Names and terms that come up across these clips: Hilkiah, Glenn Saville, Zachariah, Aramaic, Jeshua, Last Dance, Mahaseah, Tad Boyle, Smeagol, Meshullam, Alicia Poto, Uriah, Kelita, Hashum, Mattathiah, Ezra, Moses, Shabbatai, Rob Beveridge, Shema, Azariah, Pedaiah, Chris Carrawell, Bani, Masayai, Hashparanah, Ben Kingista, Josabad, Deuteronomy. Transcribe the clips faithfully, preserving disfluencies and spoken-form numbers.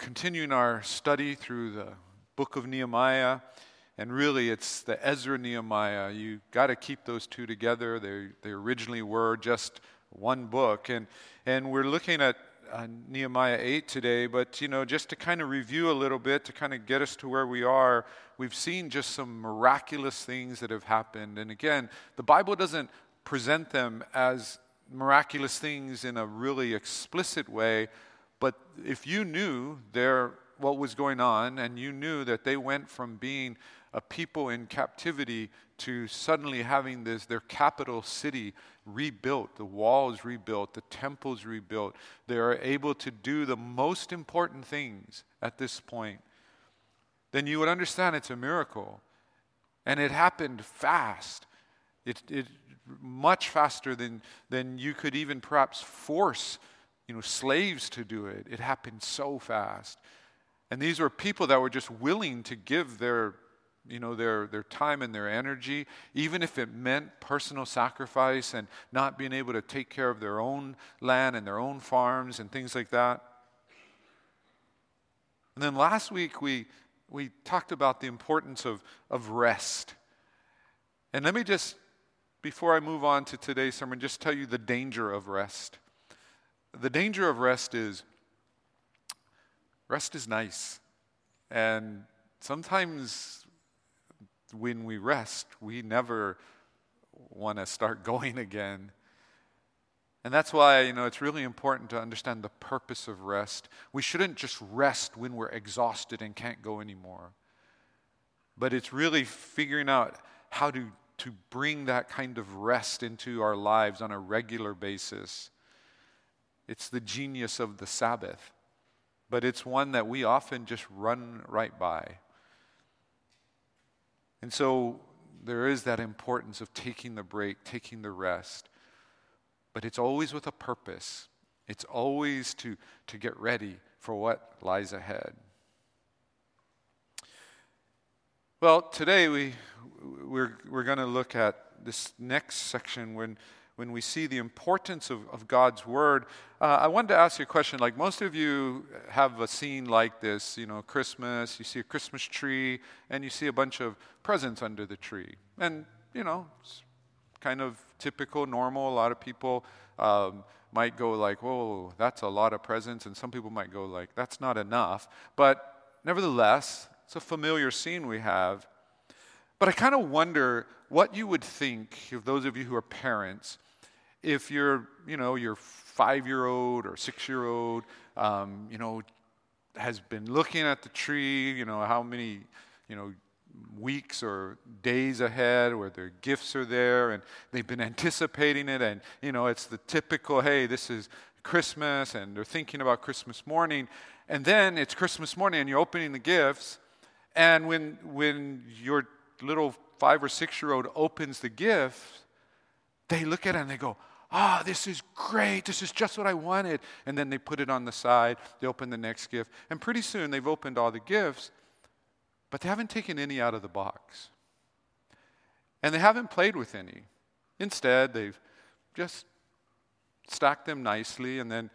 continuing our study through the book of Nehemiah, and really it's the Ezra Nehemiah. You got to keep those two together. They they originally were just one book, and and we're looking at uh, Nehemiah eight today. But you know, just to kind of review a little bit, to kind of get us to where we are, we've seen just some miraculous things that have happened. And again, the Bible doesn't present them as miraculous things in a really explicit way. But if you knew their, what was going on, and you knew that they went from being a people in captivity to suddenly having this, their capital city rebuilt, the walls rebuilt, the temples rebuilt, they are able to do the most important things at this point, then you would understand it's a miracle. And it happened fast. It, it much faster than, than you could even perhaps force You know, slaves to do it. It happened so fast. And these were people that were just willing to give their, you know, their, their time and their energy, even if it meant personal sacrifice and not being able to take care of their own land and their own farms and things like that. And then last week we we talked about the importance of, of rest. And let me just, before I move on to today's sermon, just tell you the danger of rest. The danger of rest is, rest is nice. And sometimes when we rest, we never want to start going again. And that's why, you know, it's really important to understand the purpose of rest. We shouldn't just rest when we're exhausted and can't go anymore. But it's really figuring out how to, to bring that kind of rest into our lives on a regular basis. It's the genius of the Sabbath, but it's one that we often just run right by. And so there is that importance of taking the break, taking the rest, but it's always with a purpose. It's always to, to get ready for what lies ahead. Well, today we, we're, we're going to look at this next section when When we see the importance of, of God's Word. uh, I wanted to ask you a question. Like, most of you have a scene like this, you know, Christmas, you see a Christmas tree, and you see a bunch of presents under the tree. And, you know, it's kind of typical, normal. A lot of people um, might go like, whoa, that's a lot of presents. And some people might go like, that's not enough. But nevertheless, it's a familiar scene we have. But I kind of wonder what you would think, if those of you who are parents, if your, you know, your five-year-old or six-year-old, um, you know, has been looking at the tree, you know, how many, you know, weeks or days ahead where their gifts are there, and they've been anticipating it, and, you know, it's the typical, hey, this is Christmas, and they're thinking about Christmas morning, and then it's Christmas morning, and you're opening the gifts, and when when your little five- or six-year-old opens the gift, they look at it and they go, ah, oh, this is great. This is just what I wanted. And then they put it on the side. They open the next gift. And pretty soon they've opened all the gifts, but they haven't taken any out of the box. And they haven't played with any. Instead, they've just stacked them nicely and then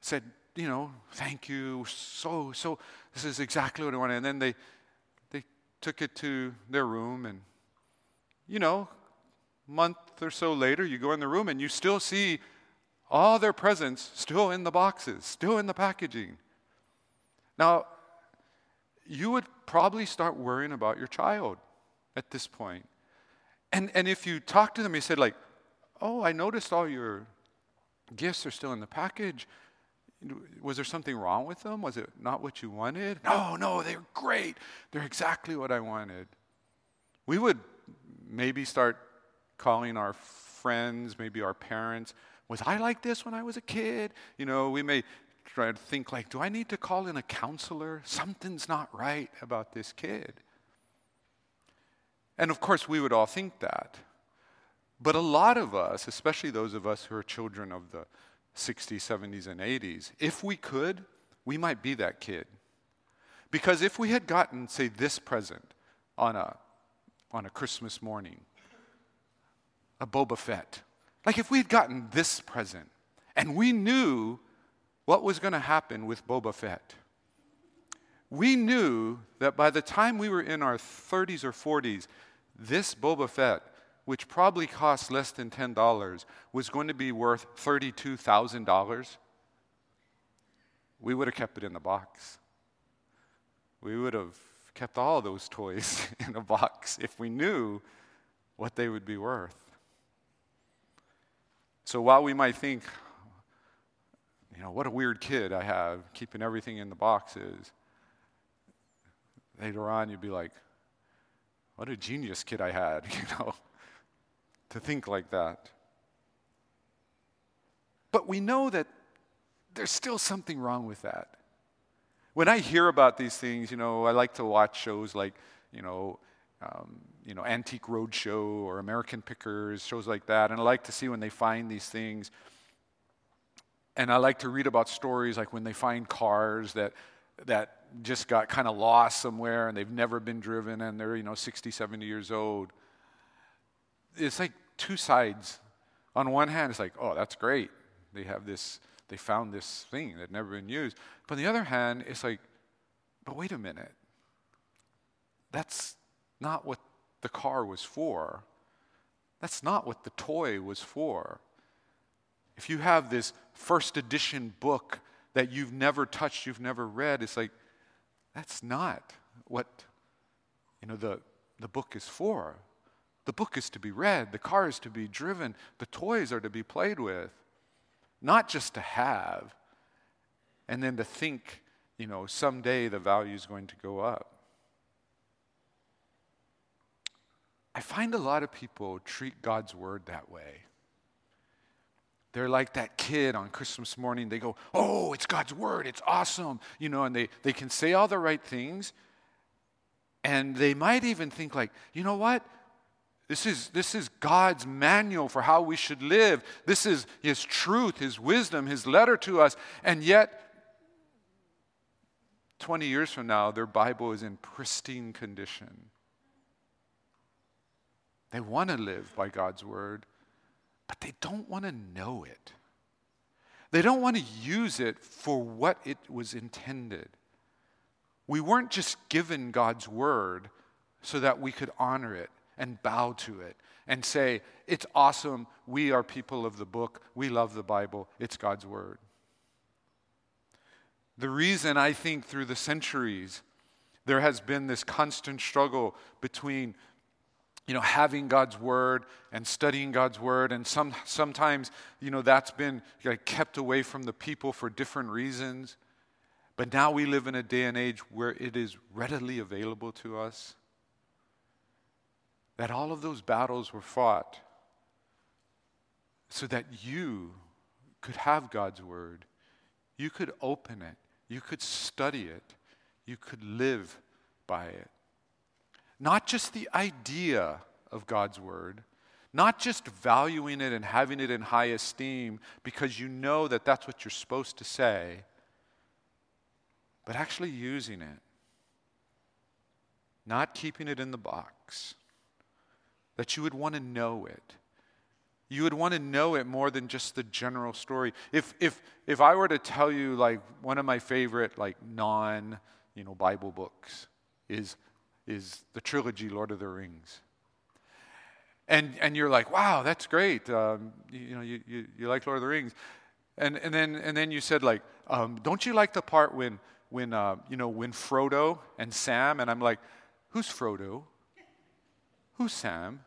said, you know, thank you. So, so, this is exactly what I wanted. And then they, they took it to their room, and, you know, month or so later, you go in the room and you still see all their presents still in the boxes, still in the packaging. Now, you would probably start worrying about your child at this point. And and if you talk to them, you said like, oh, I noticed all your gifts are still in the package. Was there something wrong with them? Was it not what you wanted? No, no, they're great. They're exactly what I wanted. We would maybe start calling our friends, maybe our parents, was I like this when I was a kid? You know, we may try to think like, do I need to call in a counselor? Something's not right about this kid. And of course, we would all think that. But a lot of us, especially those of us who are children of the sixties, seventies, and eighties, if we could, we might be that kid. Because if we had gotten, say, this present on a, on a Christmas morning, a Boba Fett. Like if we had gotten this present and we knew what was going to happen with Boba Fett, we knew that by the time we were in our thirties or forties, this Boba Fett, which probably cost less than ten dollars, was going to be worth thirty-two thousand dollars. We would have kept it in the box. We would have kept all those toys in a box if we knew what they would be worth. So while we might think, you know, what a weird kid I have, keeping everything in the boxes, later on you'd be like, what a genius kid I had, you know, to think like that. But we know that there's still something wrong with that. When I hear about these things, you know, I like to watch shows like, you know, um, you know, Antique Roadshow or American Pickers, shows like that, and I like to see when they find these things. And I like to read about stories like when they find cars that that just got kind of lost somewhere and they've never been driven and they're, you know, sixty, seventy years old. It's like two sides. On one hand, it's like, oh, that's great. They have this... They found this thing that had never been used. But on the other hand, it's like, but wait a minute. That's not what the car was for. That's not what the toy was for. If you have this first edition book that you've never touched, you've never read, it's like, that's not what, you know, the, the book is for. The book is to be read. The car is to be driven. The toys are to be played with. Not just to have, and then to think, you know, someday the value is going to go up. I find a lot of people treat God's word that way. They're like that kid on Christmas morning. They go, oh, it's God's word. It's awesome. You know, and they, they can say all the right things. And they might even think like, you know what? This is, this is God's manual for how we should live. This is His truth, His wisdom, His letter to us. And yet, twenty years from now, their Bible is in pristine condition. They want to live by God's word, but they don't want to know it. They don't want to use it for what it was intended. We weren't just given God's word so that we could honor it and bow to it, and say, it's awesome, we are people of the book, we love the Bible, it's God's word. The reason I think through the centuries there has been this constant struggle between, you know, having God's word and studying God's word, and some sometimes, you know, that's been like, kept away from the people for different reasons, but now we live in a day and age where it is readily available to us. That all of those battles were fought so that you could have God's word. You could open it. You could study it. You could live by it. Not just the idea of God's word, not just valuing it and having it in high esteem because you know that that's what you're supposed to say, but actually using it. Not keeping it in the box. That you would want to know it. You would want to know it more than just the general story. If if if I were to tell you, like, one of my favorite, like, non, you know, Bible books is is the trilogy Lord of the Rings. And and you're like, wow, that's great. Um, you, you know, you, you you like Lord of the Rings, and and then and then you said like, um, don't you like the part when when uh, you know when Frodo and Sam? And I'm like, who's Frodo? Who's Sam?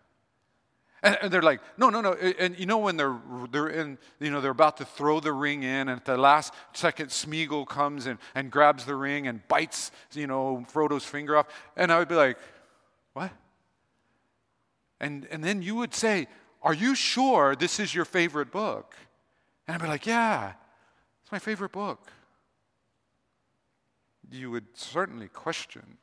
And, and they're like, no, no, no. And, and you know when they're they're in, you know, they're about to throw the ring in, and at the last second, Smeagol comes and, and grabs the ring and bites, you know, Frodo's finger off. And I would be like, what? And and then you would say, are you sure this is your favorite book? And I'd be like, yeah, it's my favorite book. You would certainly question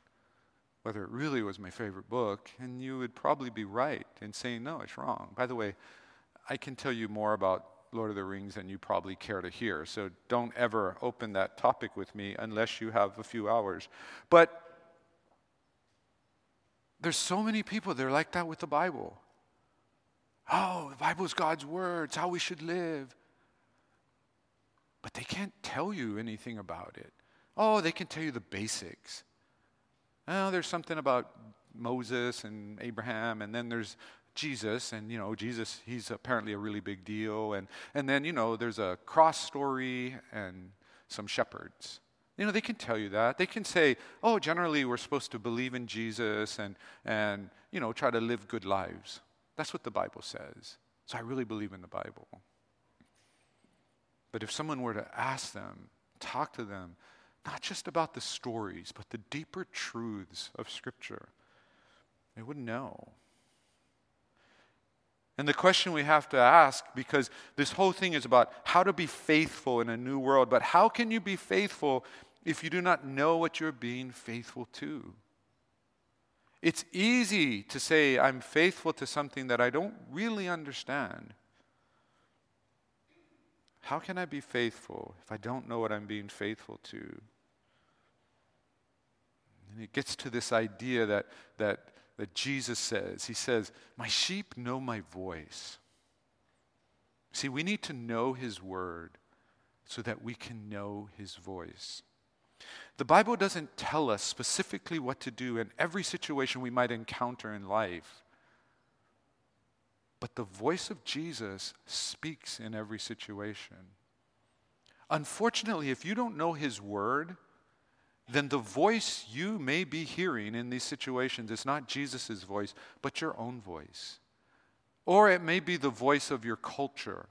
whether it really was my favorite book, and you would probably be right in saying, no, it's wrong. By the way, I can tell you more about Lord of the Rings than you probably care to hear, so don't ever open that topic with me unless you have a few hours. But there's so many people that are like that with the Bible. Oh, the Bible's God's word, it's how we should live. But they can't tell you anything about it. Oh, they can tell you the basics. Oh, there's something about Moses and Abraham, and then there's Jesus, and, you know, Jesus, he's apparently a really big deal. And, and then, you know, there's a cross story and some shepherds. You know, they can tell you that. They can say, oh, generally we're supposed to believe in Jesus and, and you know, try to live good lives. That's what the Bible says. So I really believe in the Bible. But if someone were to ask them, talk to them, not just about the stories, but the deeper truths of Scripture, they wouldn't know. And the question we have to ask, because this whole thing is about how to be faithful in a new world, but how can you be faithful if you do not know what you're being faithful to? It's easy to say, I'm faithful to something that I don't really understand. How can I be faithful if I don't know what I'm being faithful to? And it gets to this idea that that that Jesus says. He says, my sheep know my voice. See, we need to know his word so that we can know his voice. The Bible doesn't tell us specifically what to do in every situation we might encounter in life. But the voice of Jesus speaks in every situation. Unfortunately, if you don't know his word, then the voice you may be hearing in these situations is not Jesus' voice, but your own voice. Or it may be the voice of your culture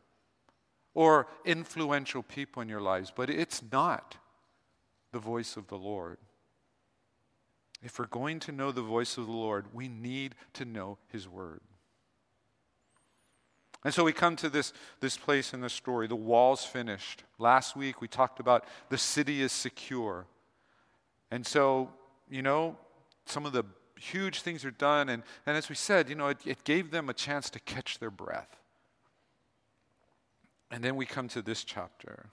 or influential people in your lives, but it's not the voice of the Lord. If we're going to know the voice of the Lord, we need to know his word. And so we come to this, this place in the story. The wall's finished. Last week we talked about the city is secure. And so, you know, some of the huge things are done. And, and as we said, you know, it, it gave them a chance to catch their breath. And then we come to this chapter.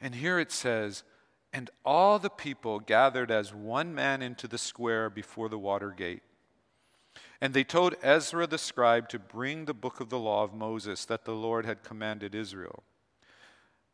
And here it says, and all the people gathered as one man into the square before the water gate. And they told Ezra the scribe to bring the book of the law of Moses that the Lord had commanded Israel.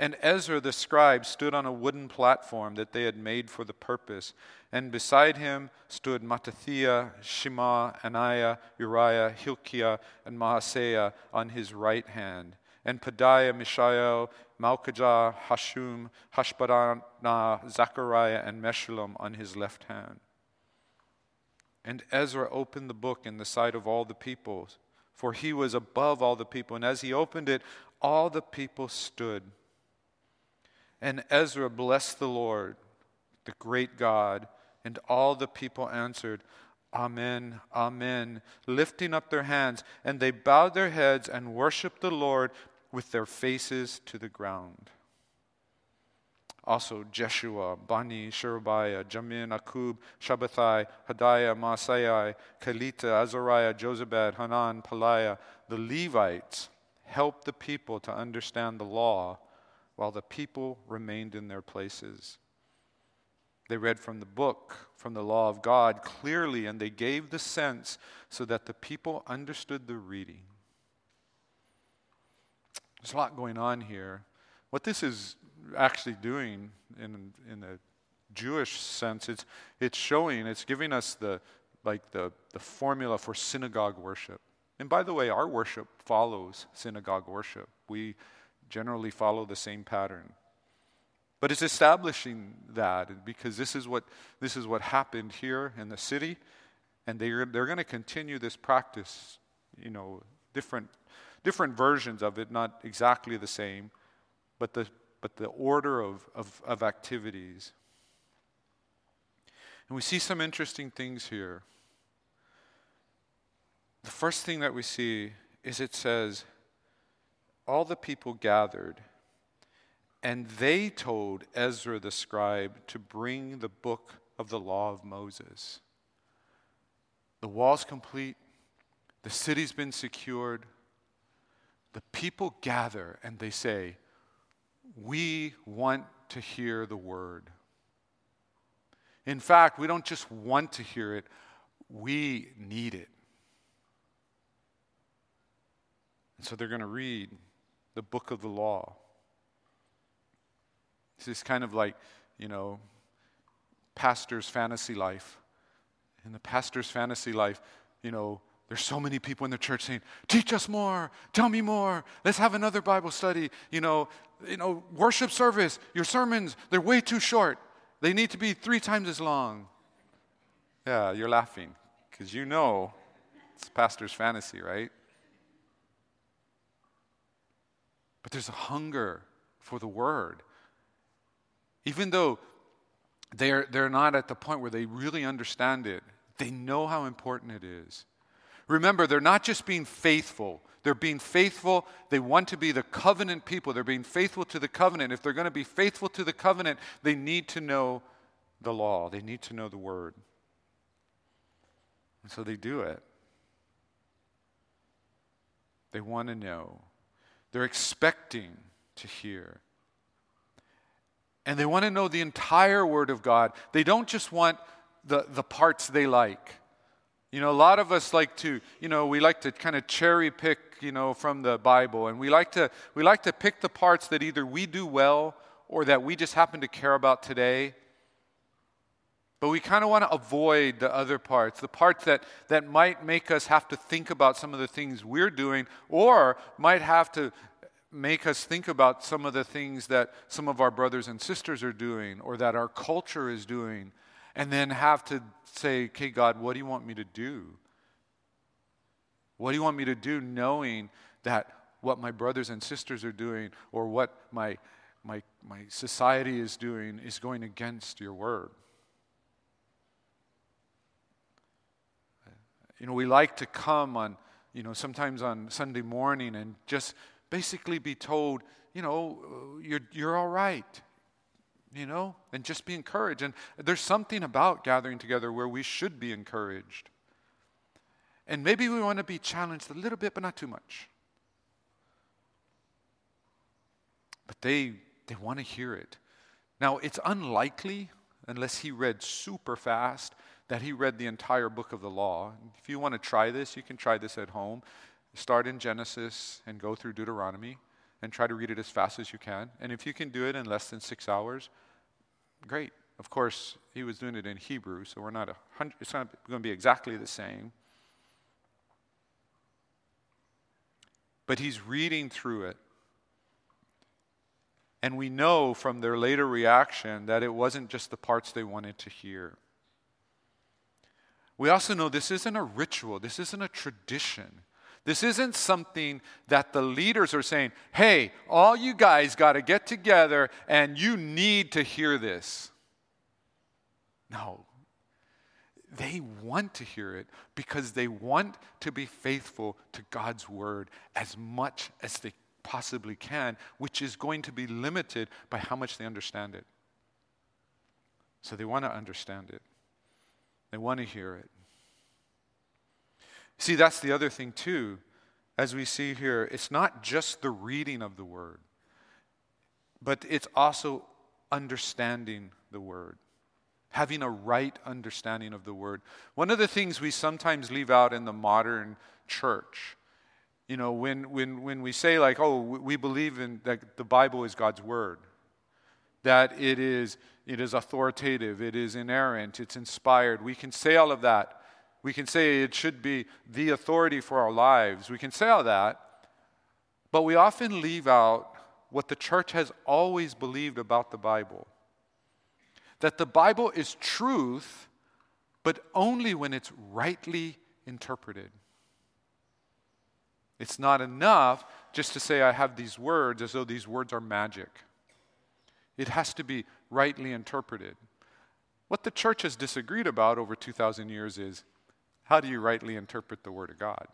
And Ezra the scribe stood on a wooden platform that they had made for the purpose, and beside him stood Mattathiah, Shema, Aniah, Uriah, Hilkiah, and Mahaseah on his right hand, and Pedaiah, Mishael, Malkijah, Hashum, Hashparanah, Zachariah, and Meshullam on his left hand. And Ezra opened the book in the sight of all the people, for he was above all the people, and as he opened it, all the people stood. And Ezra blessed the Lord, the great God, and all the people answered, Amen, Amen, lifting up their hands, and they bowed their heads and worshiped the Lord with their faces to the ground. Also Jeshua, Bani, Sherebiah, Jamin, Akub, Shabbatai, Hadiah, Masayai, Kelita, Azariah, Josabad, Hanan, Pedaiah, the Levites helped the people to understand the law, while the people remained in their places. They read from the book, from the law of God, clearly, and they gave the sense so that the people understood the reading. There's a lot going on here. What this is actually doing in in the Jewish sense, it's it's showing, it's giving us the like the the formula for synagogue worship. And by the way, our worship follows synagogue worship. We generally follow the same pattern. But it's establishing that, because this is what this is what happened here in the city, and they're they're going to continue this practice, you know, different different versions of it, not exactly the same, but the but the order of, of, of activities. And we see some interesting things here. The first thing that we see is it says, all the people gathered, and they told Ezra the scribe to bring the book of the law of Moses. The wall's complete. The city's been secured. The people gather and they say, we want to hear the word. In fact, we don't just want to hear it, we need it. And so they're going to read the book of the law. It's this kind of like, you know, pastor's fantasy life. In the pastor's fantasy life, you know, there's so many people in the church saying, teach us more, tell me more, let's have another Bible study, you know, you know, worship service, your sermons, they're way too short. They need to be three times as long. Yeah, you're laughing, because you know it's pastor's fantasy, right? But there's a hunger for the word. Even though they're, they're not at the point where they really understand it, they know how important it is. Remember, they're not just being faithful. They're being faithful. They want to be the covenant people. They're being faithful to the covenant. If they're going to be faithful to the covenant, they need to know the law. They need to know the word. And so they do it. They want to know. They're expecting to hear. And they want to know the entire word of God. They don't just want the, the parts they like. You know, a lot of us like to, you know, we like to kind of cherry pick, you know, from the Bible. And we like to we like to pick the parts that either we do well or that we just happen to care about today. But we kind of want to avoid the other parts, the parts that, that might make us have to think about some of the things we're doing or might have to make us think about some of the things that some of our brothers and sisters are doing or that our culture is doing. And then have to say, okay, God, what do you want me to do? What do you want me to do knowing that what my brothers and sisters are doing or what my, my, my society is doing is going against your word? You know, we like to come on, you know, sometimes on Sunday morning and just basically be told, you know, you're, you're all right. You know, and just be encouraged. And there's something about gathering together where we should be encouraged. And maybe we want to be challenged a little bit, but not too much. But they they want to hear it. Now, it's unlikely, unless he read super fast, that he read the entire book of the law. If you want to try this, you can try this at home. Start in Genesis and go through Deuteronomy. And try to read it as fast as you can. And if you can do it in less than six hours, great. Of course, he was doing it in Hebrew, so we're not a hundred, it's not going to be exactly the same. But he's reading through it. And we know from their later reaction that it wasn't just the parts they wanted to hear. We also know this isn't a ritual. This isn't a tradition. This isn't something that the leaders are saying, hey, all you guys got to get together and you need to hear this. No. They want to hear it because they want to be faithful to God's word as much as they possibly can, which is going to be limited by how much they understand it. So they want to understand it. They want to hear it. See, that's the other thing too, as we see here. It's not just the reading of the word, but it's also understanding the word, having a right understanding of the word. One of the things we sometimes leave out in the modern church, you know, when when when we say like, oh, we believe in that the Bible is God's word, that it is it is authoritative, it is inerrant, it's inspired. We can say all of that. We can say it should be the authority for our lives. We can say all that, but we often leave out what the church has always believed about the Bible. That the Bible is truth, but only when it's rightly interpreted. It's not enough just to say I have these words as though these words are magic. It has to be rightly interpreted. What the church has disagreed about over two thousand years is, how do you rightly interpret the Word of God?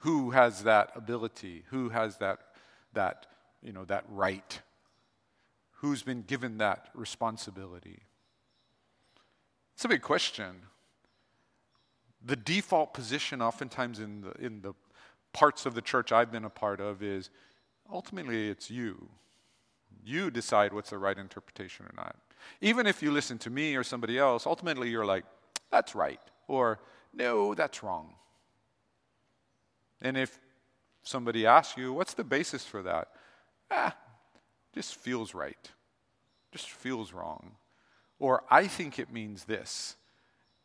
Who has that ability? Who has that, that, you know, that right? Who's been given that responsibility? It's a big question. the default position oftentimes in the, in the parts of the church I've been a part of is, ultimately it's you. You decide what's the right interpretation or not. Even if you listen to me or somebody else, ultimately you're like, that's right, or no, that's wrong. And if somebody asks you, what's the basis for that? Ah, just feels right, just feels wrong. Or I think it means this,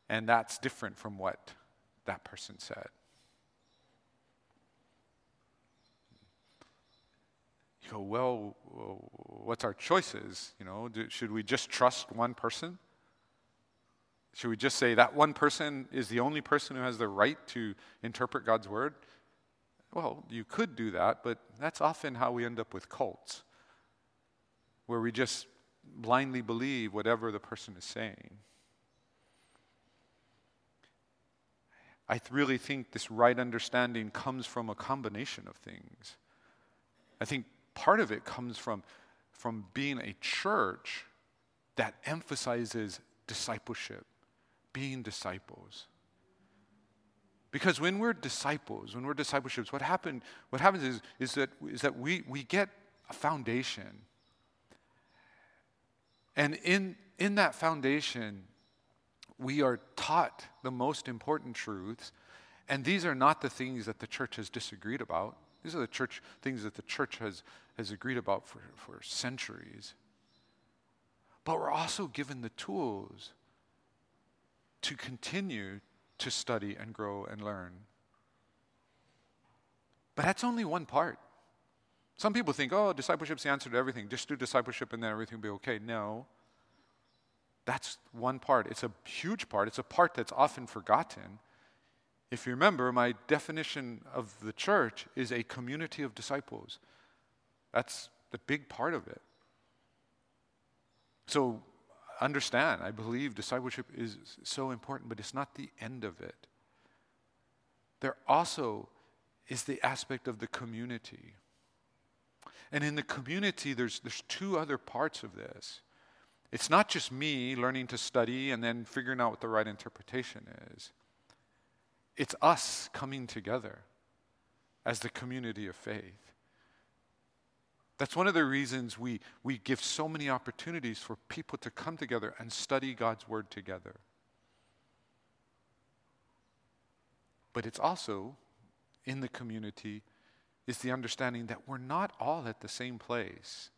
and that's different from what that person said. You go, well, what's our choices? You know, do, should we just trust one person? Should we just say that one person is the only person who has the right to interpret God's word? Well, you could do that, but that's often how we end up with cults, where we just blindly believe whatever the person is saying. I really think this right understanding comes from a combination of things. I think part of it comes from, from being a church that emphasizes discipleship, being disciples. Because when we're disciples, when we're discipleships, what happened, what happens is, is that, is that we, we get a foundation. And in, in that foundation, we are taught the most important truths, and these are not the things that the church has disagreed about. These are the church things that the church has, has agreed about for, for centuries. But we're also given the tools to continue to study and grow and learn. But that's only one part. Some people think, oh, discipleship's the answer to everything. Just do discipleship and then everything will be okay. No. That's one part. It's a huge part. It's a part that's often forgotten. If you remember, my definition of the church is a community of disciples. That's the big part of it. So understand, I believe discipleship is so important, but it's not the end of it. There also is the aspect of the community. And in the community, there's, there's two other parts of this. It's not just me learning to study and then figuring out what the right interpretation is. It's us coming together as the community of faith. That's one of the reasons we, we give so many opportunities for people to come together and study God's word together. But it's also, in the community, is the understanding that we're not all at the same place.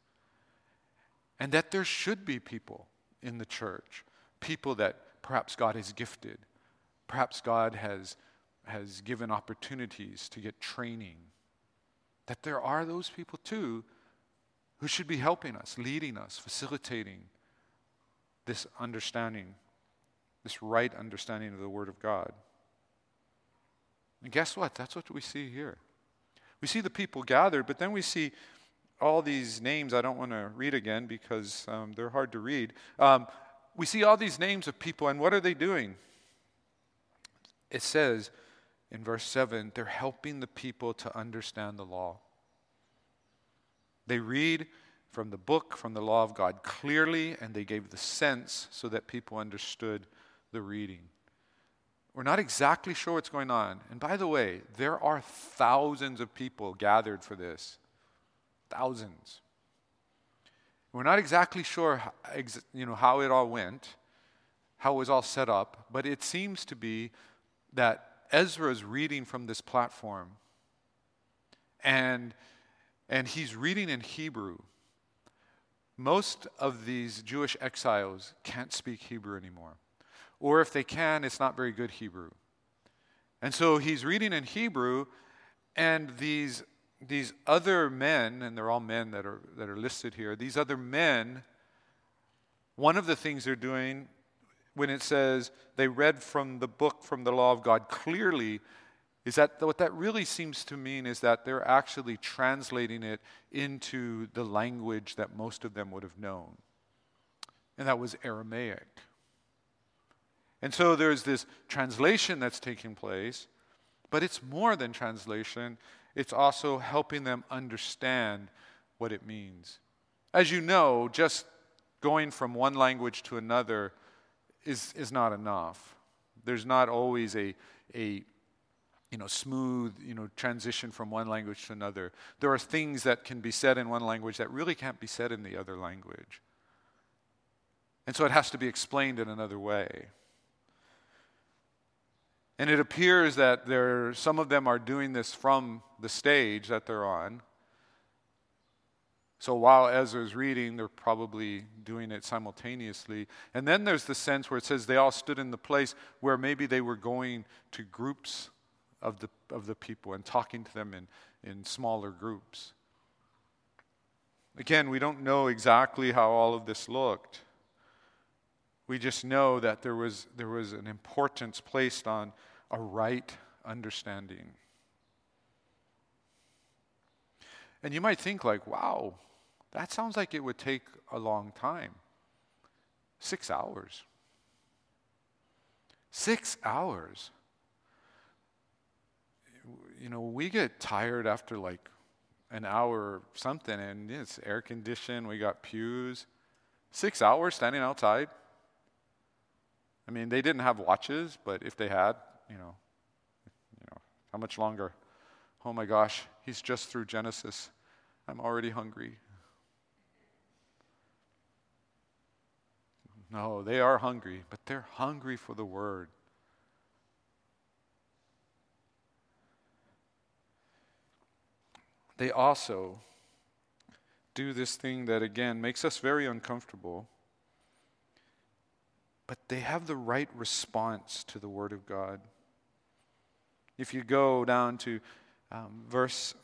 And that there should be people in the church, people that perhaps God has gifted, perhaps God has, has given opportunities to get training. That there are those people too who should be helping us, leading us, facilitating this understanding, this right understanding of the Word of God. And guess what? That's what we see here. We see the people gathered, but then we see all these names. I don't want to read again because um, they're hard to read. Um, we see all these names of people, and what are they doing? It says in verse seven, they're helping the people to understand the law. They read from the book, from the law of God clearly, and they gave the sense so that people understood the reading. We're not exactly sure what's going on. And by the way, there are thousands of people gathered for this. Thousands. We're not exactly sure how, you know, how it all went, how it was all set up, but it seems to be that Ezra is reading from this platform, and, and he's reading in Hebrew. Most of these Jewish exiles can't speak Hebrew anymore, or if they can, it's not very good Hebrew. And so he's reading in Hebrew, and these, these other men, and they're all men that are, that are listed here, these other men, one of the things they're doing when it says they read from the book, from the law of God clearly, is that what that really seems to mean is that they're actually translating it into the language that most of them would have known. And that was Aramaic. And so there's this translation that's taking place, but it's more than translation. It's also helping them understand what it means. As you know, just going from one language to another is, is not enough. there's not always a a you know smooth you know transition from one language to another. There are things that can be said in one language that really can't be said in the other language. And so it has to be explained in another way. And it appears that there, some of them are doing this from the stage that they're on. So while Ezra's reading, they're probably doing it simultaneously. And then there's the sense where it says they all stood in the place where maybe they were going to groups of the of the people and talking to them in, in smaller groups. Again, we don't know exactly how all of this looked. We just know that there was there was an importance placed on a right understanding. And you might think like, wow, that sounds like it would take a long time. Six hours. Six hours. You know, we get tired after like an hour or something, and it's air conditioned, we got pews. Six hours standing outside. I mean, they didn't have watches, but if they had, you know, you know, how much longer? Oh my gosh, he's just through Genesis. I'm already hungry. No, they are hungry, but they're hungry for the word. They also do this thing that, again, makes us very uncomfortable. But they have the right response to the Word of God. If you go down to um, verse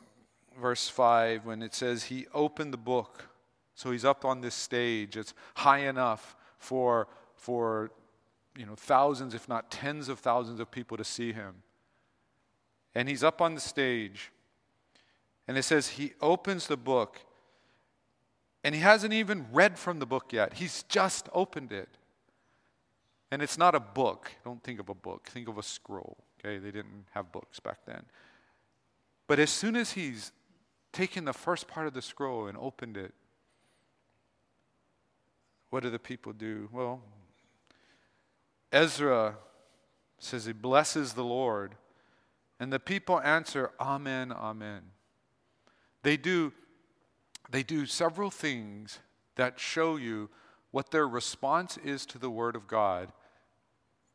verse five, when it says, he opened the book. So he's up on this stage. It's high enough for, for you know, thousands, if not tens of thousands of people to see him. And he's up on the stage. And it says, he opens the book. And he hasn't even read from the book yet. He's just opened it. And it's not a book. Don't think of a book. Think of a scroll. Okay, they didn't have books back then. But as soon as he's taken the first part of the scroll and opened it, what do the people do? Well, Ezra says he blesses the Lord. And the people answer, amen, amen. They do, they do several things that show you what their response is to the Word of God.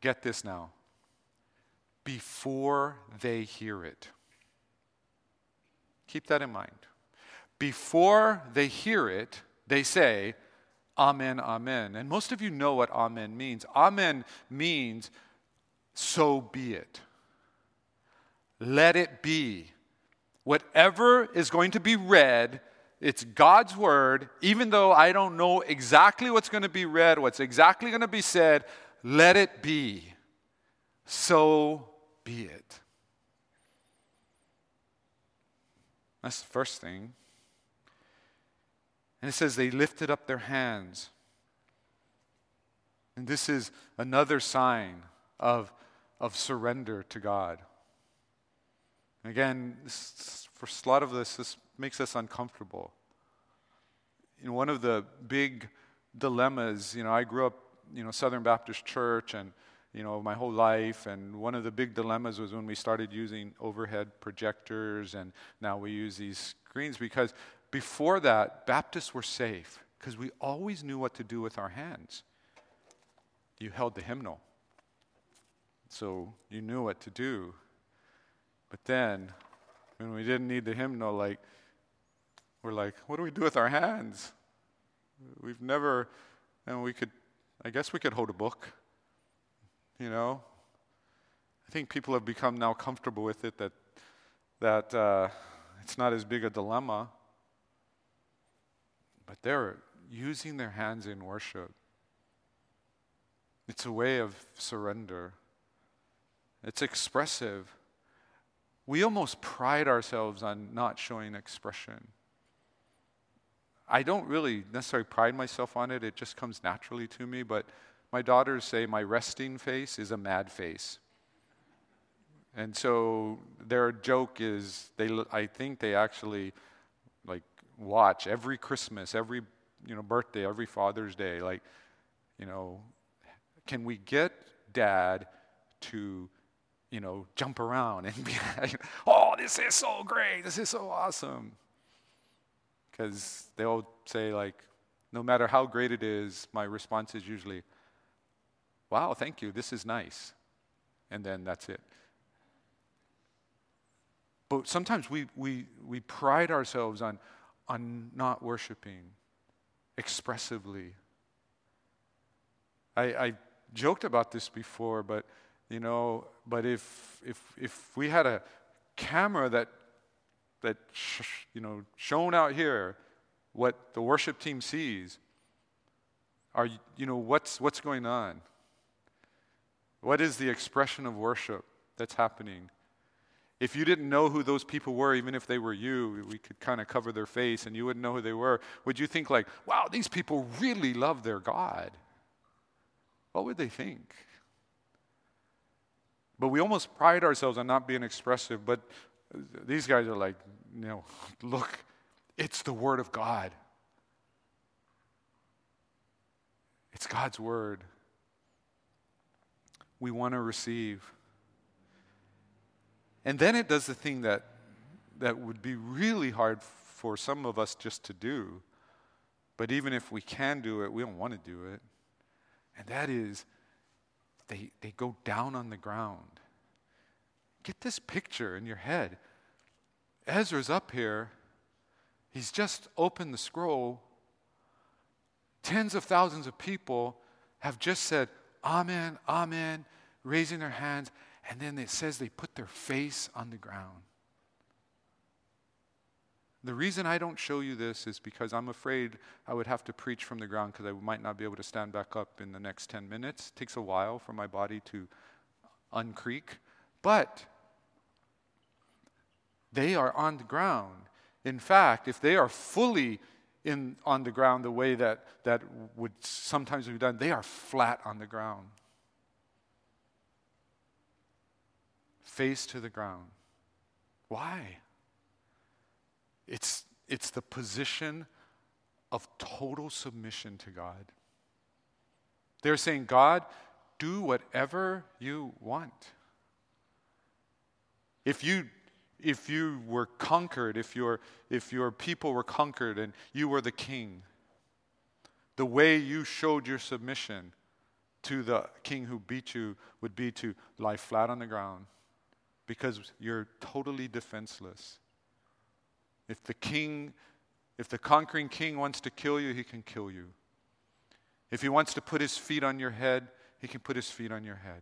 Get this now. Before they hear it. Keep that in mind. Before they hear it, they say, amen, amen. And most of you know what amen means. Amen means, so be it. Let it be. Whatever is going to be read, it's God's word. Even though I don't know exactly what's going to be read, what's exactly going to be said, let it be. So be it. That's the first thing. And it says they lifted up their hands. And this is another sign of, of surrender to God. Again, this, for a lot of this, this makes us uncomfortable. You know, one of the big dilemmas, you know, I grew up, you know, Southern Baptist Church, and you know, my whole life, and one of the big dilemmas was when we started using overhead projectors, and now we use these screens, because before that, Baptists were safe, because we always knew what to do with our hands. You held the hymnal, so you knew what to do. But then, when we didn't need the hymnal, like, we're like, what do we do with our hands? We've never, and we could, I guess we could hold a book. You know, I think people have become now comfortable with it, that that uh, it's not as big a dilemma. But they're using their hands in worship. It's a way of surrender. It's expressive. We almost pride ourselves on not showing expression. I don't really necessarily pride myself on it. It just comes naturally to me, but my daughters say my resting face is a mad face. And so their joke is, they I think they actually like watch every Christmas, every you know birthday, every Father's Day, like, you know, can we get Dad to, you know, jump around and be like, oh, this is so great, this is so awesome. Because they all say, like, no matter how great it is, my response is usually, wow, thank you, this is nice. And then that's it. But sometimes we we we pride ourselves on on not worshiping expressively. I, I joked about this before, but you know, but if if if we had a camera that that sh- you know shown out here, what the worship team sees, are you know what's what's going on? What is the expression of worship that's happening? If you didn't know who those people were, even if they were you, we could kind of cover their face and you wouldn't know who they were. Would you think like, wow, these people really love their God? What would they think? But we almost pride ourselves on not being expressive, but these guys are like, you know, look, it's the Word of God. It's God's Word. We want to receive. And then it does the thing that that would be really hard for some of us just to do. But even if we can do it, we don't want to do it. And that is, they, they go down on the ground. Get this picture in your head. Ezra's up here. He's just opened the scroll. Tens of thousands of people have just said, Amen, Amen, raising their hands. And then it says they put their face on the ground. The reason I don't show you this is because I'm afraid I would have to preach from the ground because I might not be able to stand back up in the next ten minutes. It takes a while for my body to uncreak. But they are on the ground. In fact, if they are fully in on the ground the way that, that would sometimes be done, they are flat on the ground. Face to the ground. Why? It's, it's the position of total submission to God. They're saying, God, do whatever you want. If you if you were conquered, if your if your people were conquered and you were the king, the way you showed your submission to the king who beat you would be to lie flat on the ground. Because you're totally defenseless. If the king, if the conquering king wants to kill you, he can kill you. If he wants to put his feet on your head, he can put his feet on your head.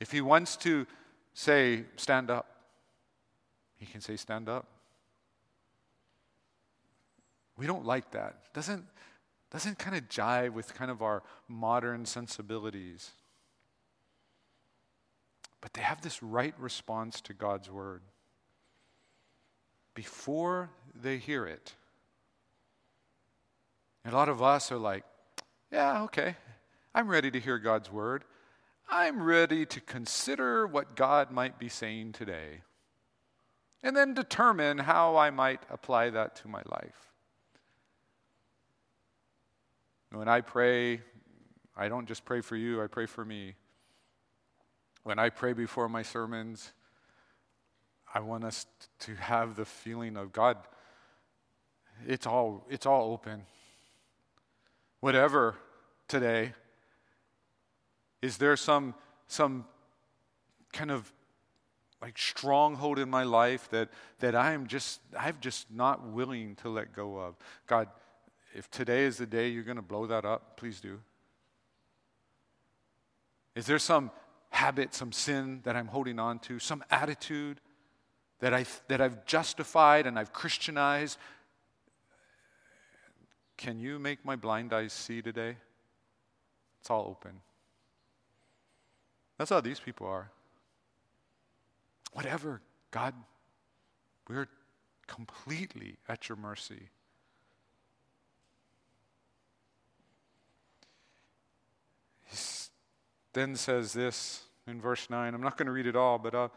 If he wants to say, stand up, he can say, stand up. We don't like that. Doesn't, doesn't kind of jive with kind of our modern sensibilities. But they have this right response to God's word. Before they hear it, a lot of us are like, yeah, okay, I'm ready to hear God's word. I'm ready to consider what God might be saying today and then determine how I might apply that to my life. When I pray, I don't just pray for you, I pray for me. When I pray before my sermons, I want us to have the feeling of God, it's all, it's all open. Whatever today, is there some, some kind of like stronghold in my life that, that I'm just, I'm just not willing to let go of? God, if today is the day you're going to blow that up, please do. Is there some habit, some sin that I'm holding on to, some attitude that, I, that I've justified and I've Christianized? Can you make my blind eyes see today? It's all open. That's how these people are. Whatever, God, we're completely at your mercy. Then says this in verse nine. I'm not going to read it all, but I'll,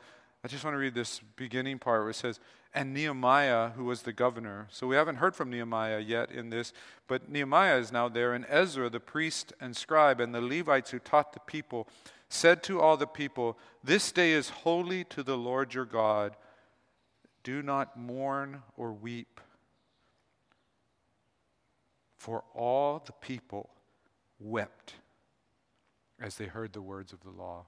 I just want to read this beginning part where it says, and Nehemiah, who was the governor. So we haven't heard from Nehemiah yet in this, but Nehemiah is now there, and Ezra, the priest and scribe, and the Levites who taught the people, said to all the people, "This day is holy to the Lord your God. Do not mourn or weep." For all the people wept as they heard the words of the law.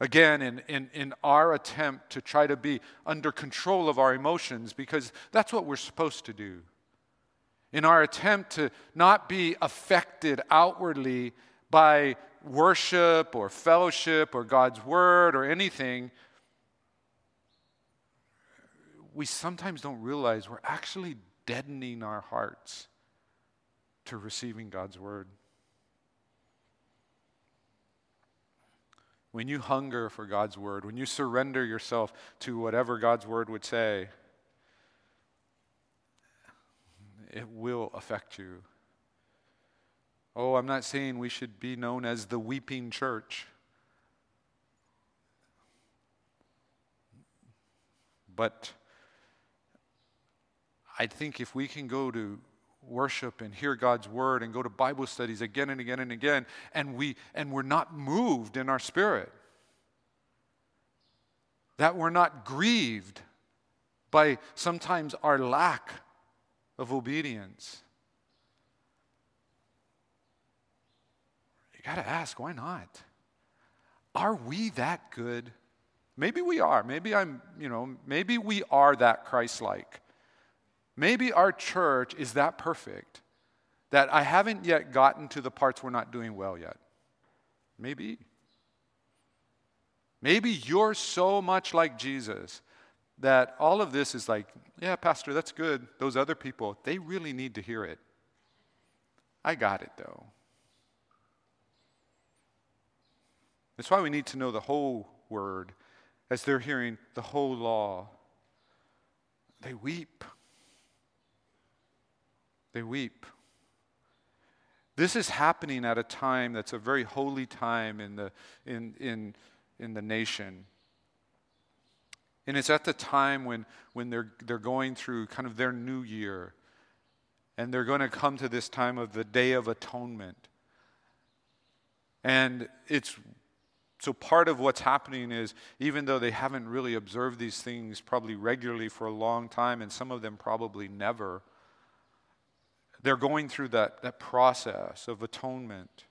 Again, in, in, in our attempt to try to be under control of our emotions, because that's what we're supposed to do. In our attempt to not be affected outwardly by worship or fellowship or God's word or anything, we sometimes don't realize we're actually deadening our hearts to receiving God's word. When you hunger for God's word, when you surrender yourself to whatever God's word would say, it will affect you. Oh, I'm not saying we should be known as the weeping church, but I think if we can go to worship and hear God's word and go to Bible studies again and again and again, and we and we're not moved in our spirit, that we're not grieved by sometimes our lack of obedience, you got to ask, why not? Are we that good? Maybe we are. Maybe I'm, you know, maybe we are that Christ-like. Maybe our church is that perfect that I haven't yet gotten to the parts we're not doing well yet. Maybe. Maybe you're so much like Jesus that all of this is like, yeah, Pastor, that's good. Those other people, they really need to hear it. I got it, though. That's why we need to know the whole word as they're hearing the whole law. They weep. They weep. This is happening at a time that's a very holy time in the in in in the nation. And it's at the time when when they're they're going through kind of their new year, and they're going to come to this time of the Day of Atonement. And it's so part of what's happening is, even though they haven't really observed these things probably regularly for a long time, and some of them probably never, they're going through that, that process of atonement.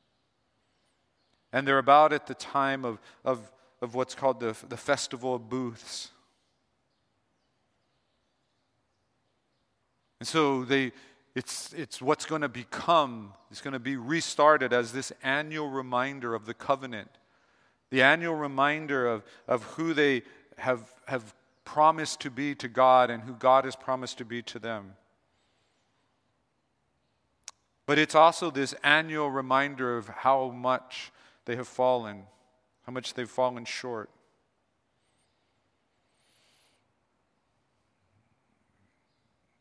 And they're about at the time of, of, of what's called the, the Festival of Booths. And so they, it's, it's what's going to become, it's going to be restarted as this annual reminder of the covenant. The annual reminder of, of who they have, have promised to be to God and who God has promised to be to them. But it's also this annual reminder of how much they have fallen, how much they've fallen short.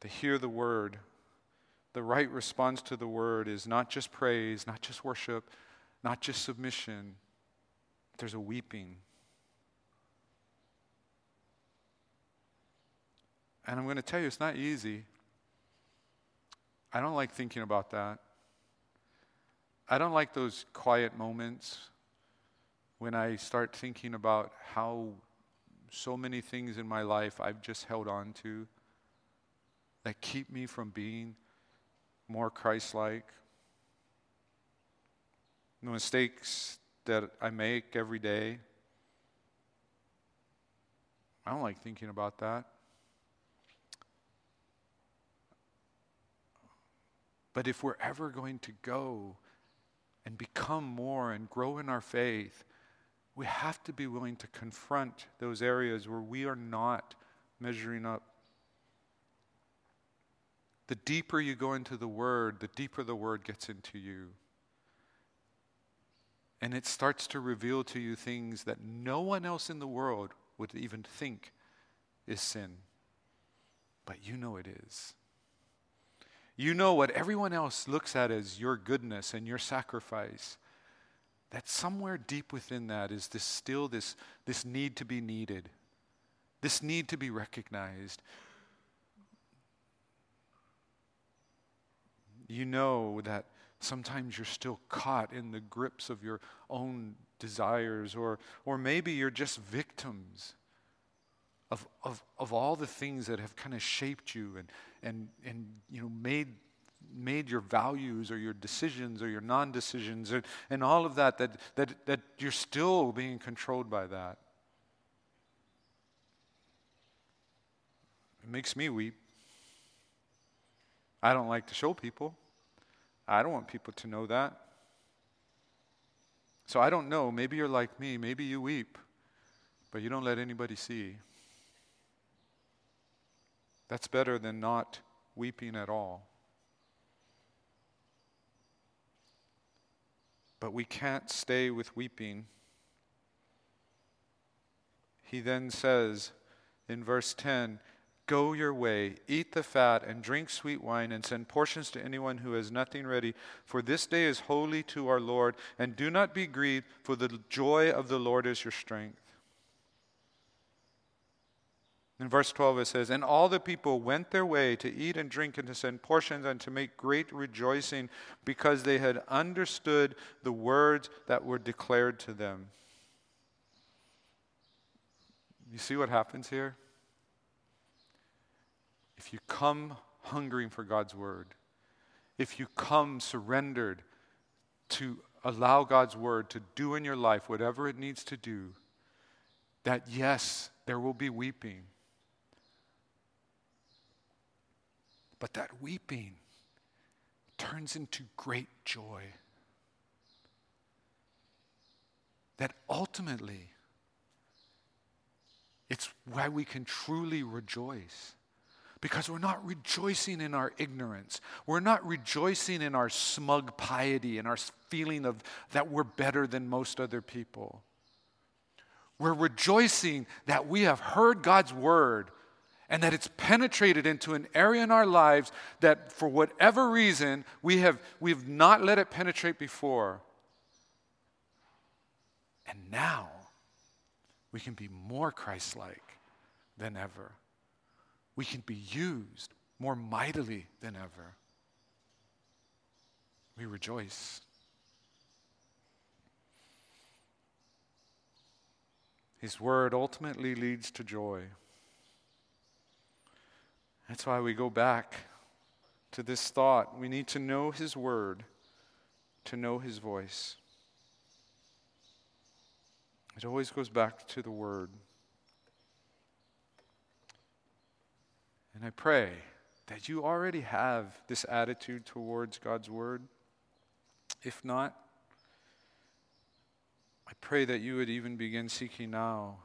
They hear the word. The right response to the word is not just praise, not just worship, not just submission. There's a weeping. And I'm going to tell you, it's not easy. I don't like thinking about that. I don't like those quiet moments when I start thinking about how so many things in my life I've just held on to that keep me from being more Christ-like. The mistakes that I make every day, I don't like thinking about that. But if we're ever going to go and become more and grow in our faith, we have to be willing to confront those areas where we are not measuring up. The deeper you go into the Word, the deeper the Word gets into you. And it starts to reveal to you things that no one else in the world would even think is sin. But you know it is. You know what everyone else looks at as your goodness and your sacrifice, that somewhere deep within that is this still this, this need to be needed, this need to be recognized. You know that Sometimes you're still caught in the grips of your own desires, or or maybe you're just victims of of, of all the things that have kind of shaped you and and and you know made made your values or your decisions or your non-decisions and, and all of that, that that that you're still being controlled by that. It makes me weep. I don't like to show people. I don't want people to know that. So I don't know. Maybe you're like me. Maybe you weep, but you don't let anybody see. That's better than not weeping at all. But we can't stay with weeping. He then says in verse ten, "Go your way, eat the fat, and drink sweet wine, and send portions to anyone who has nothing ready. For this day is holy to our Lord, and do not be grieved, for the joy of the Lord is your strength." In verse twelve it says, "And all the people went their way to eat and drink and to send portions and to make great rejoicing, because they had understood the words that were declared to them." You see what happens here? If you come hungering for God's word, if you come surrendered to allow God's word to do in your life whatever it needs to do, that yes, there will be weeping. But that weeping turns into great joy. That ultimately, it's why we can truly rejoice. Because we're not rejoicing in our ignorance. We're not rejoicing in our smug piety and our feeling of that we're better than most other people. We're rejoicing that we have heard God's word and that it's penetrated into an area in our lives that for whatever reason we have we've not let it penetrate before. And now we can be more Christ-like than ever. We can be used more mightily than ever. We rejoice. His word ultimately leads to joy. That's why we go back to this thought. We need to know his word to know his voice. It always goes back to the word. And I pray that you already have this attitude towards God's word. If not, I pray that you would even begin seeking now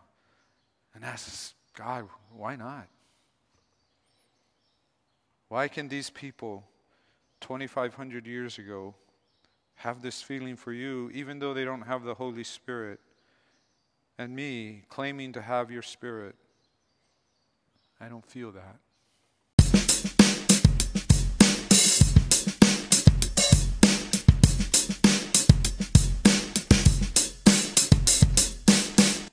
and ask God, why not? Why can these people twenty-five hundred years ago have this feeling for you, even though they don't have the Holy Spirit, and me claiming to have your spirit? I don't feel that.